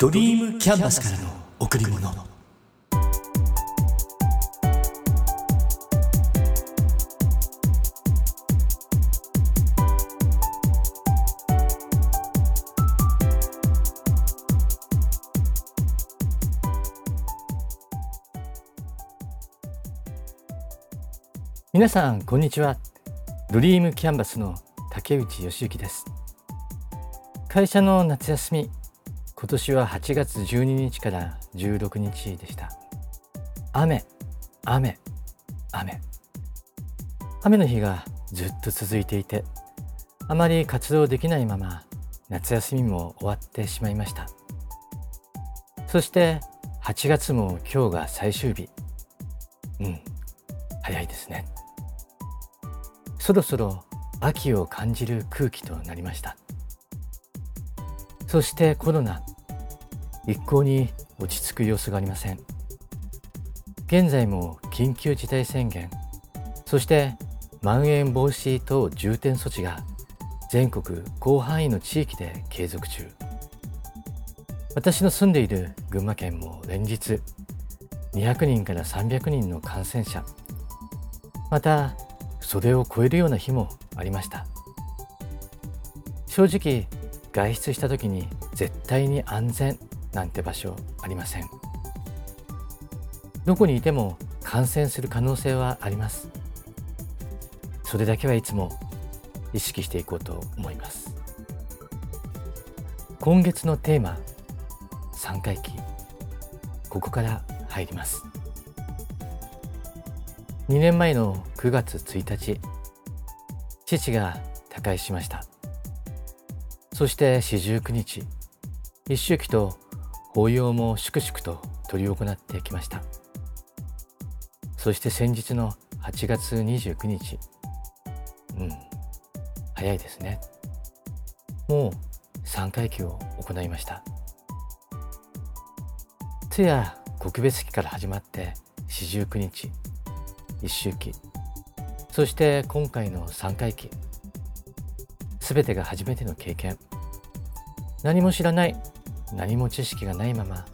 ドリームキャンバスからの贈り物。皆さんこんにちは。ドリームキャンバスの竹内義之です。会社の夏休み、今年は8月12日から16日でした。雨。雨の日がずっと続いていて、あまり活動できないまま夏休みも終わってしまいました。そして8月も今日が最終日。早いですね。そろそろ秋を感じる空気となりました。そしてコロナ、一向に落ち着く様子がありません。現在も緊急事態宣言、そしてまん延防止等重点措置が全国広範囲の地域で継続中。私の住んでいる群馬県も連日200人から300人の感染者、またそれを超えるような日もありました。正直外出した時に絶対に安全なんて場所ありません。どこにいても感染する可能性はあります。それだけはいつも意識していこうと思います。今月のテーマ、三回忌。ここから入ります。2年前の9月1日、父が他界しました。そして49日、一周忌と法要も粛々と執り行ってきました。そして先日の8月29日、早いですね。もう三回忌を行いました。通夜告別式から始まって49日、一周忌、そして今回の三回忌、すべてが初めての経験。何も知らない、何も知識がないまま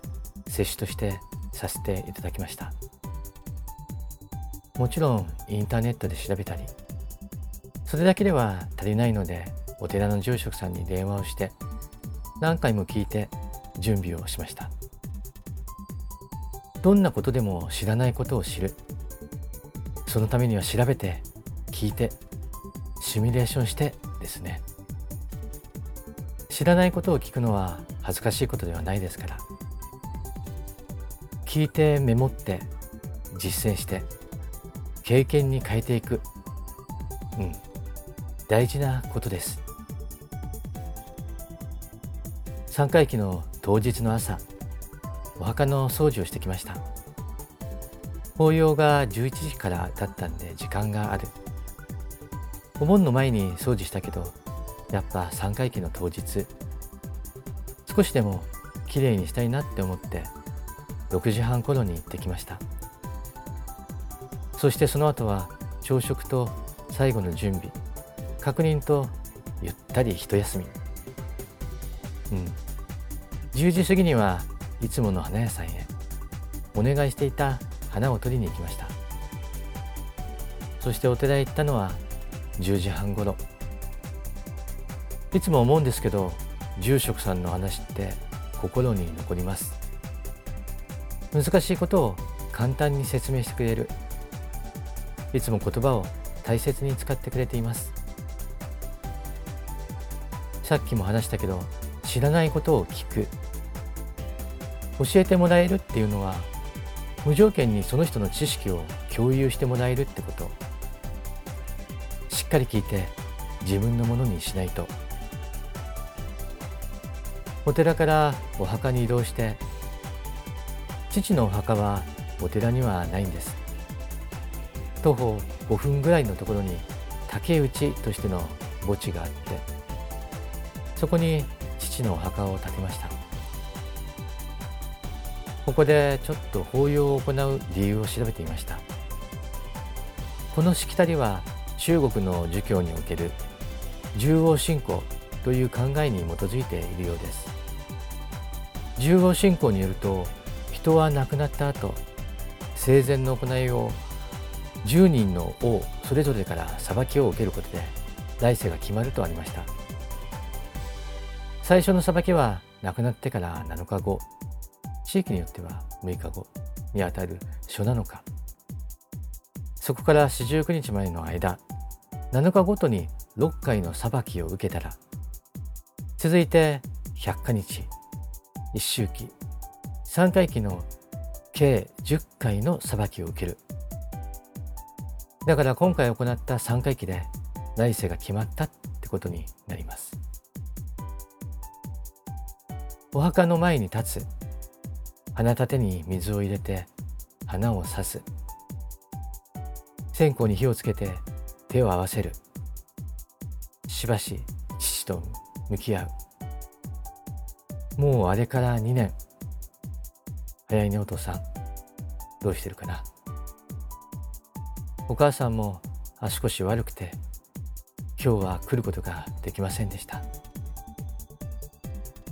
接種としてさせていただきました。もちろんインターネットで調べたり、それだけでは足りないのでお寺の住職さんに電話をして何回も聞いて準備をしました。どんなことでも知らないことを知る。そのためには調べて、聞いて、シミュレーションしてですね。知らないことを聞くのは恥ずかしいことではないですから、聞いてメモって実践して経験に変えていく、大事なことです。三回忌の当日の朝、お墓の掃除をしてきました。法要が11時からだったんで時間がある。お盆の前に掃除したけど、やっぱ三回忌の当日少しでもきれいにしたいなって思って6時半頃に行ってきました。そしてその後は朝食と最後の準備確認とゆったり一休み。10時過ぎにはいつもの花屋さんへお願いしていた花を取りに行きました。そしてお寺へ行ったのは10時半頃。いつも思うんですけど、住職さんの話って心に残ります。難しいことを簡単に説明してくれる。いつも言葉を大切に使ってくれています。さっきも話したけど、知らないことを聞く、教えてもらえるっていうのは無条件にその人の知識を共有してもらえるってこと。しっかり聞いて自分のものにしないと。お寺からお墓に移動して、父のお墓はお寺にはないんです。徒歩5分ぐらいのところに竹内としての墓地があって、そこに父のお墓を建てました。ここでちょっと法要を行う理由を調べていました。このしきたりは中国の儒教における十王信仰という考えに基づいているようです。十言信仰によると、人は亡くなった後、生前の行いを10人の王それぞれから裁きを受けることで来世が決まるとありました。最初の裁きは亡くなってから7日後、地域によっては6日後にあたる初7日。そこから49日までの間、7日ごとに6回の裁きを受けたら、続いて100日日、一周期、3回期の計10回の裁きを受ける。だから今回行った3回期で来世が決まったってことになります。お墓の前に立つ、花立てに水を入れて花を刺す、線香に火をつけて手を合わせる、しばし父と向き合う。もうあれから2年。早いね、お父さん。どうしてるかな。お母さんも足腰悪くて今日は来ることができませんでした。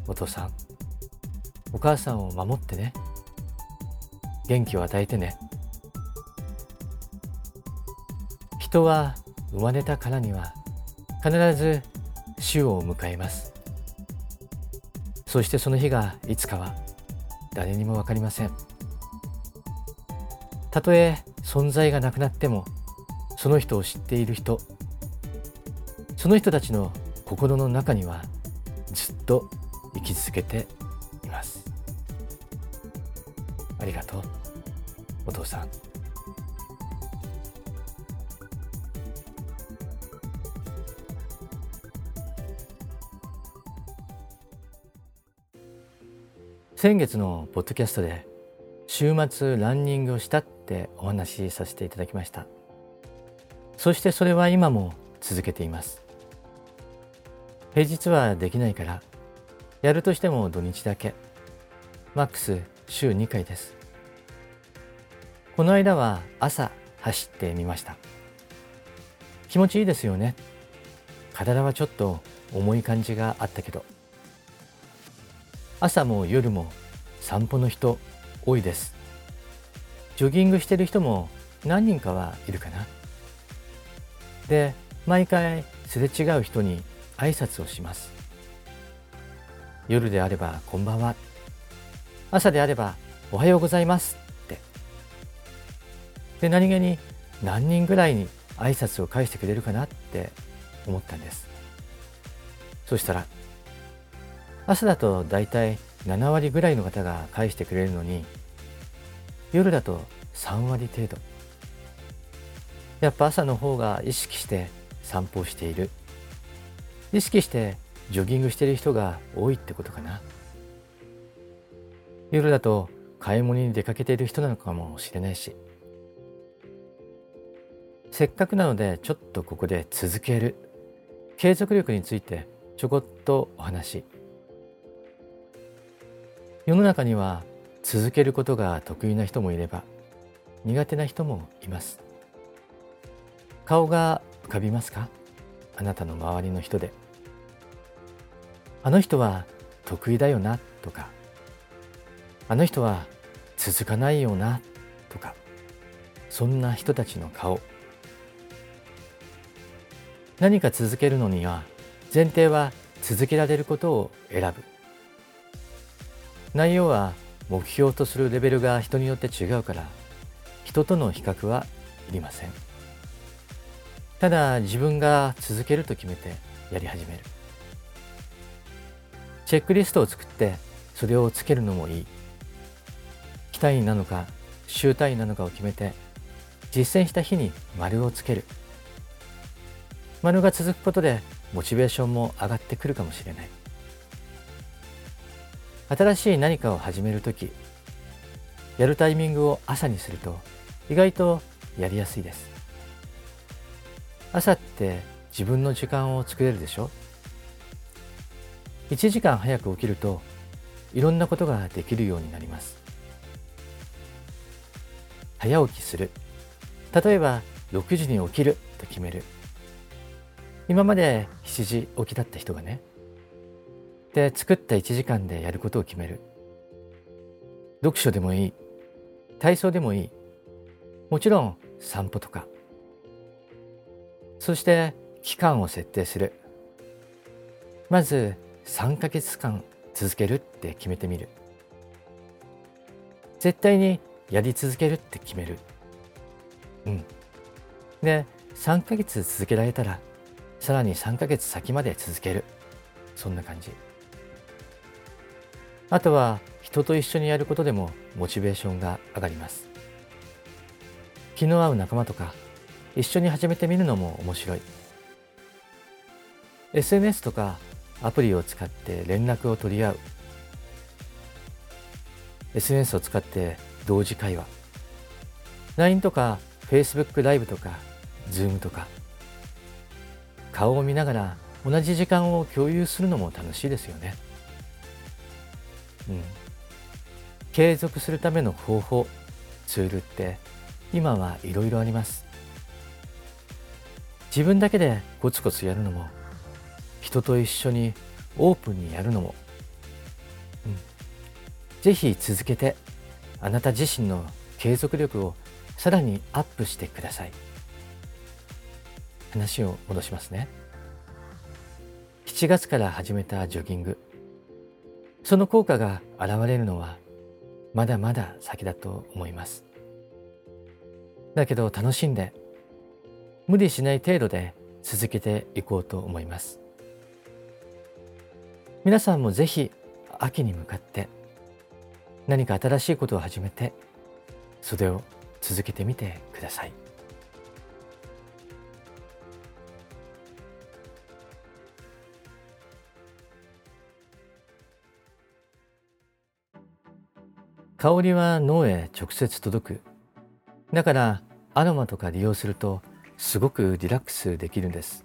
お父さん、お母さんを守ってね。元気を与えてね。人は生まれたからには必ず死を迎えます。そしてその日がいつかは誰にも分かりません。たとえ存在がなくなっても、その人を知っている人、その人たちの心の中にはずっと生き続けています。ありがとう、お父さん。先月のポッドキャストで週末ランニングをしたってお話しさせていただきました。そしてそれは今も続けています。平日はできないから、やるとしても土日だけ、マックス週2回です。この間は朝走ってみました。気持ちいいですよね。体はちょっと重い感じがあったけど、朝も夜も散歩の人多いです。ジョギングしてる人も何人かはいるかな。で、毎回すれ違う人に挨拶をします。夜であればこんばんは、朝であればおはようございますって。で、何気に何人ぐらいに挨拶を返してくれるかなって思ったんです。そしたら朝だとだいたい7割ぐらいの方が返してくれるのに、夜だと3割程度。やっぱ朝の方が意識して散歩をしている、意識してジョギングしている人が多いってことかな。夜だと買い物に出かけている人なのかもしれないし。せっかくなので、ちょっとここで続ける継続力についてちょこっとお話。世の中には続けることが得意な人もいれば苦手な人もいます。顔が浮かびますか、あなたの周りの人で。あの人は得意だよなとか、あの人は続かないよなとか、そんな人たちの顔。何か続けるのには前提は続けられることを選ぶ。内容は目標とするレベルが人によって違うから、人との比較はいりません。ただ自分が続けると決めてやり始める。チェックリストを作ってそれをつけるのもいい。期単位なのか週単位なのかを決めて、実践した日に丸をつける。丸が続くことでモチベーションも上がってくるかもしれない。新しい何かを始めるとき、やるタイミングを朝にすると意外とやりやすいです。朝って自分の時間を作れるでしょ。1時間早く起きるといろんなことができるようになります。早起きする。例えば6時に起きると決める。今まで7時起きだった人がね。で、作った1時間でやることを決める。読書でもいい、体操でもいい、もちろん散歩とか。そして期間を設定する。まず3ヶ月間続けるって決めてみる。絶対にやり続けるって決める。で、3ヶ月続けられたら、さらに3ヶ月先まで続ける。そんな感じ。あとは人と一緒にやることでもモチベーションが上がります。気の合う仲間とか一緒に始めてみるのも面白い。SNS とかアプリを使って連絡を取り合う。SNS を使って同時会話。 LINE とか Facebook ライブとか Zoom とか、顔を見ながら同じ時間を共有するのも楽しいですよね。継続するための方法、ツールって今はいろいろあります。自分だけでコツコツやるのも、人と一緒にオープンにやるのも、ぜひ続けてあなた自身の継続力をさらにアップしてください。話を戻しますね。7月から始めたジョギング、その効果が現れるのはまだまだ先だと思います。だけど楽しんで、無理しない程度で続けていこうと思います。皆さんもぜひ秋に向かって何か新しいことを始めて、それを続けてみてください。香りは脳へ直接届く。だからアロマとか利用するとすごくリラックスできるんです。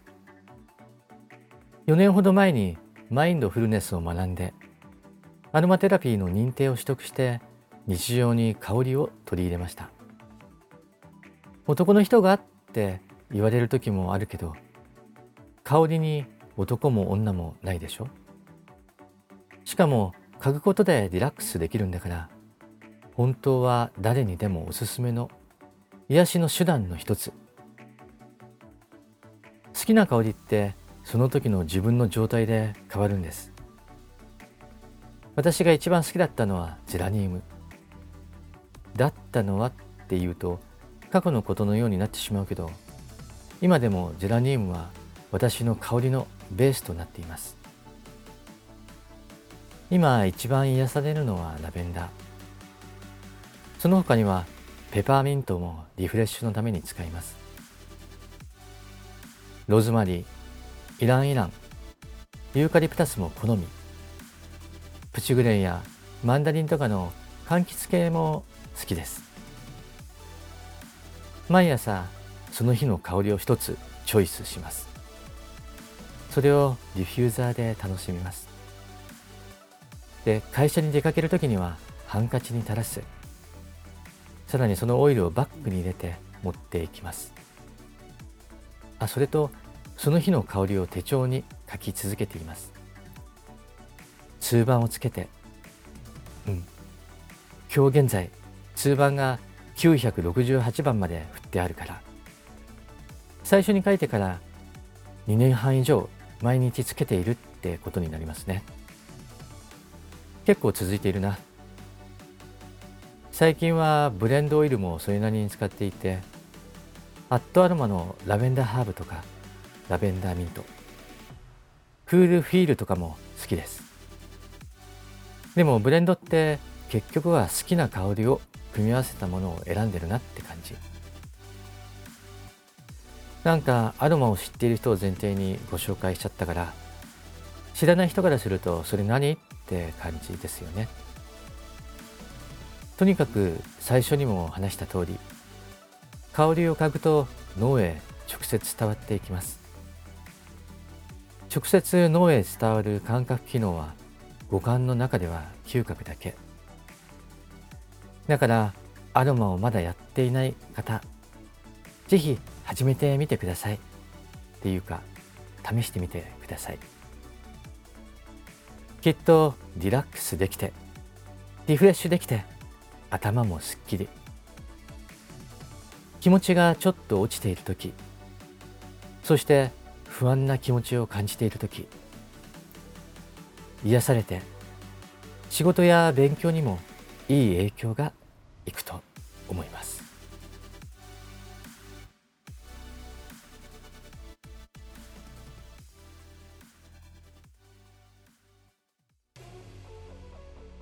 4年ほど前にマインドフルネスを学んで、アロマテラピーの認定を取得して日常に香りを取り入れました。男の人がって言われる時もあるけど、香りに男も女もないでしょ。しかも嗅ぐことでリラックスできるんだから、本当は誰にでもおすすめの癒しの手段の一つ。好きな香りってその時の自分の状態で変わるんです。私が一番好きだったのはゼラニウム。だったのはって言うと過去のことのようになってしまうけど、今でもゼラニウムは私の香りのベースとなっています。今一番癒されるのはラベンダー。その他にはペパーミントもリフレッシュのために使います。ローズマリー、イランイラン、ユーカリプタスも好み。プチグレーやマンダリンとかの柑橘系も好きです。毎朝その日の香りを一つチョイスします。それをディフューザーで楽しみます。で、会社に出かけるときにはハンカチに垂らす。さらにそのオイルをバッグに入れて持っていきます。それとその日の香りを手帳に書き続けています。通番をつけて、今日現在通番が968番まで振ってあるから、最初に書いてから2年半以上毎日つけているってことになりますね。結構続いているな。最近はブレンドオイルもそれなりに使っていて、アットアロマのラベンダーハーブとかラベンダーミント、クールフィールとかも好きです。でもブレンドって結局は好きな香りを組み合わせたものを選んでるなって感じ。なんかアロマを知っている人を前提にご紹介しちゃったから、知らない人からするとそれ何って感じですよね。とにかく最初にも話した通り、香りを嗅ぐと脳へ直接伝わっていきます。直接脳へ伝わる感覚機能は五感の中では嗅覚だけ。だからアロマをまだやっていない方、ぜひ始めてみてください。っていうか試してみてください。きっとリラックスできて、リフレッシュできて、頭もすっきり。気持ちがちょっと落ちているとき、そして不安な気持ちを感じているとき、癒されて仕事や勉強にもいい影響がいくと思います。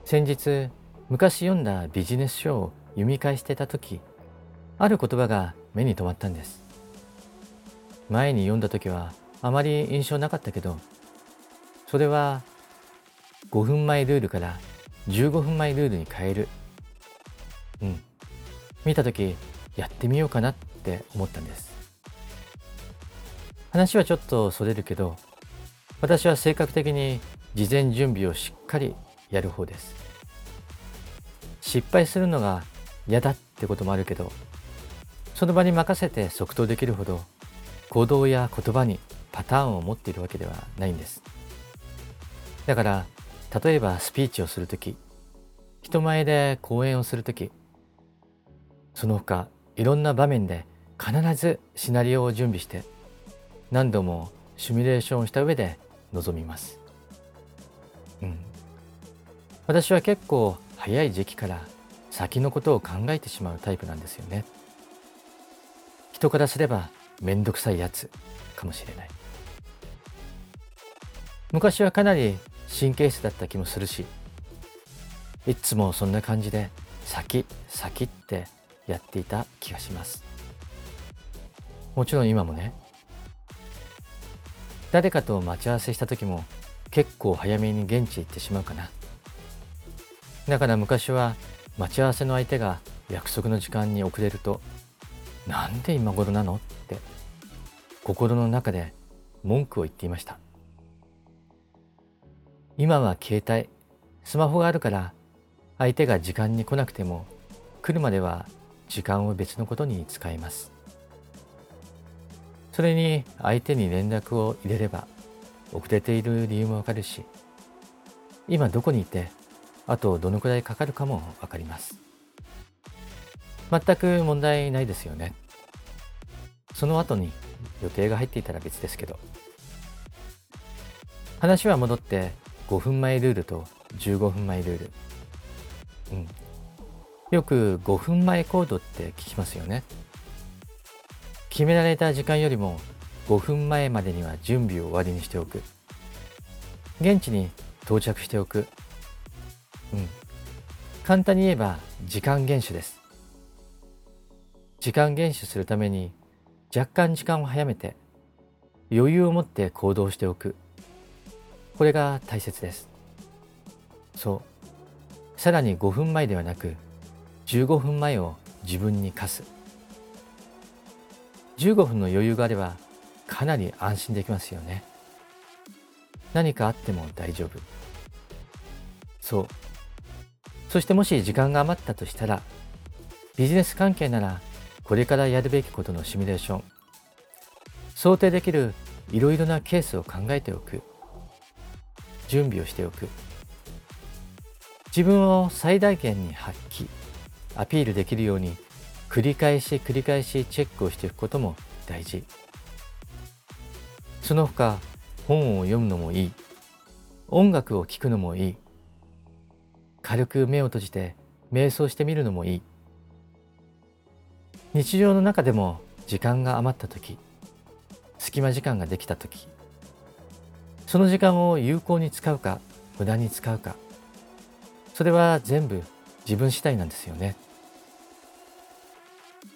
先日、昔読んだビジネス書を読み返していたとき、ある言葉が目に留まったんです。前に読んだときはあまり印象なかったけど、それは5分前ルールから15分前ルールに変える。見たときやってみようかなって思ったんです。話はちょっとそれるけど、私は性格的に事前準備をしっかりやる方です。失敗するのが嫌だってこともあるけど、その場に任せて即答できるほど行動や言葉にパターンを持っているわけではないんです。だから例えばスピーチをするとき、人前で講演をするとき、その他いろんな場面で必ずシナリオを準備して何度もシミュレーションをした上で臨みます。私は結構早い時期から先のことを考えてしまうタイプなんですよね。人からすればめんどくさいやつかもしれない。昔はかなり神経質だった気もするし、いつもそんな感じで先ってやっていた気がします。もちろん今もね。誰かと待ち合わせした時も結構早めに現地行ってしまうかな。だから昔は待ち合わせの相手が約束の時間に遅れると、なんで今頃なのって心の中で文句を言っていました。今は携帯、スマホがあるから相手が時間に来なくても来るまでは時間を別のことに使います。それに相手に連絡を入れれば遅れている理由もわかるし、今どこにいてあとどのくらいかかるかもわかります。全く問題ないですよね。その後に予定が入っていたら別ですけど。話は戻って5分前ルールと15分前ルール。よく5分前行動って聞きますよね。決められた時間よりも5分前までには準備を終わりにしておく。現地に到着しておく。簡単に言えば時間厳守です。時間厳守するために若干時間を早めて余裕を持って行動しておく。これが大切です。そう。さらに5分前ではなく15分前を自分に課す。15分の余裕があればかなり安心できますよね。何かあっても大丈夫。そう。そしてもし時間が余ったとしたら、ビジネス関係ならこれからやるべきことのシミュレーション、想定できるいろいろなケースを考えておく、準備をしておく、自分を最大限に発揮、アピールできるように繰り返しチェックをしていくことも大事。その他、本を読むのもいい、音楽を聴くのもいい、軽く目を閉じて瞑想してみるのもいい。日常の中でも時間が余ったとき、隙間時間ができたとき、その時間を有効に使うか無駄に使うか、それは全部自分次第なんですよね。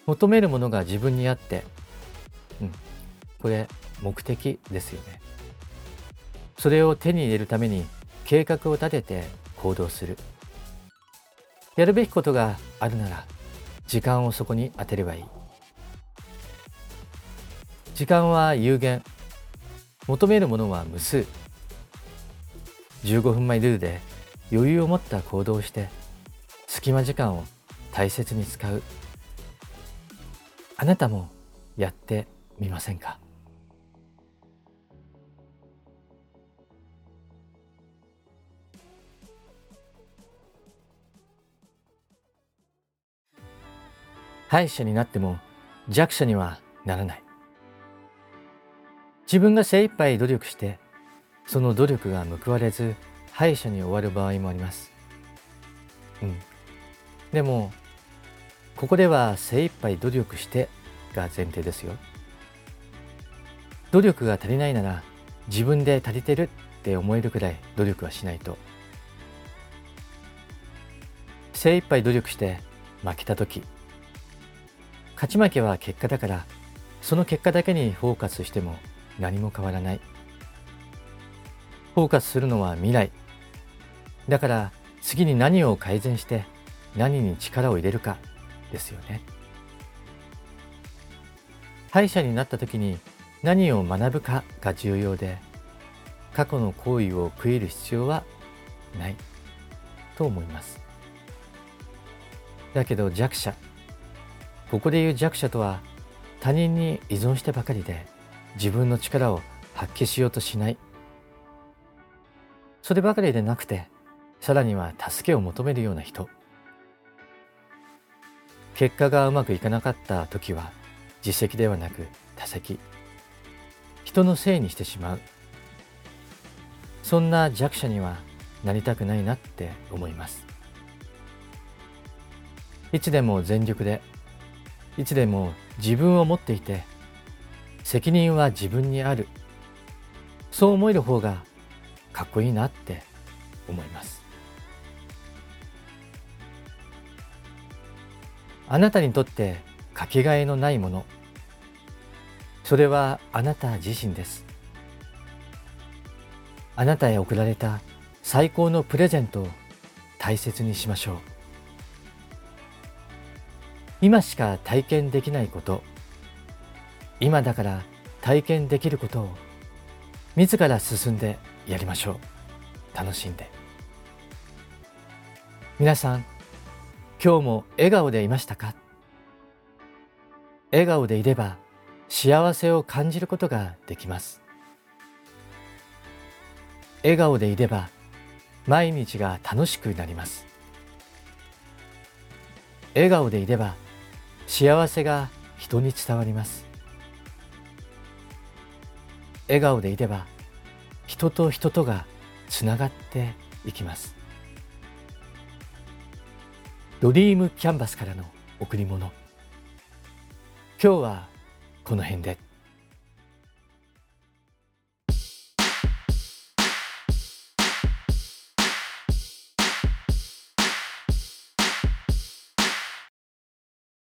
求めるものが自分にあって、これ目的ですよね。それを手に入れるために計画を立てて行動する。やるべきことがあるなら時間をそこに当てればいい。時間は有限、求めるものは無数。15分前ルールで余裕を持った行動をして隙間時間を大切に使う。あなたもやってみませんか？敗者になっても弱者にはならない。自分が精一杯努力して、その努力が報われず敗者に終わる場合もあります。でもここでは精一杯努力してが前提ですよ。努力が足りないなら自分で足りてるって思えるくらい努力はしないと。精一杯努力して負けた時、勝ち負けは結果だから、その結果だけにフォーカスしても何も変わらない。フォーカスするのは未来だから、次に何を改善して何に力を入れるかですよね。敗者になった時に何を学ぶかが重要で、過去の行為を悔いる必要はないと思います。だけど弱者、ここで言う弱者とは、他人に依存してばかりで自分の力を発揮しようとしない。そればかりでなくて、さらには助けを求めるような人。結果がうまくいかなかった時は実績ではなく他責、人のせいにしてしまう。そんな弱者にはなりたくないなって思います。いつでも全力で、いつでも自分を持っていて、責任は自分にある、そう思える方がかっこいいなって思います。あなたにとってかけがえのないもの、それはあなた自身です。あなたへ贈られた最高のプレゼントを大切にしましょう。今しか体験できないこと、今だから体験できることを自ら進んでやりましょう。楽しんで。皆さん、今日も笑顔でいましたか？笑顔でいれば幸せを感じることができます。笑顔でいれば毎日が楽しくなります。笑顔でいれば幸せが人に伝わります。笑顔でいれば人と人とがつながっていきます。ドリームキャンバスからの贈り物、今日はこの辺で。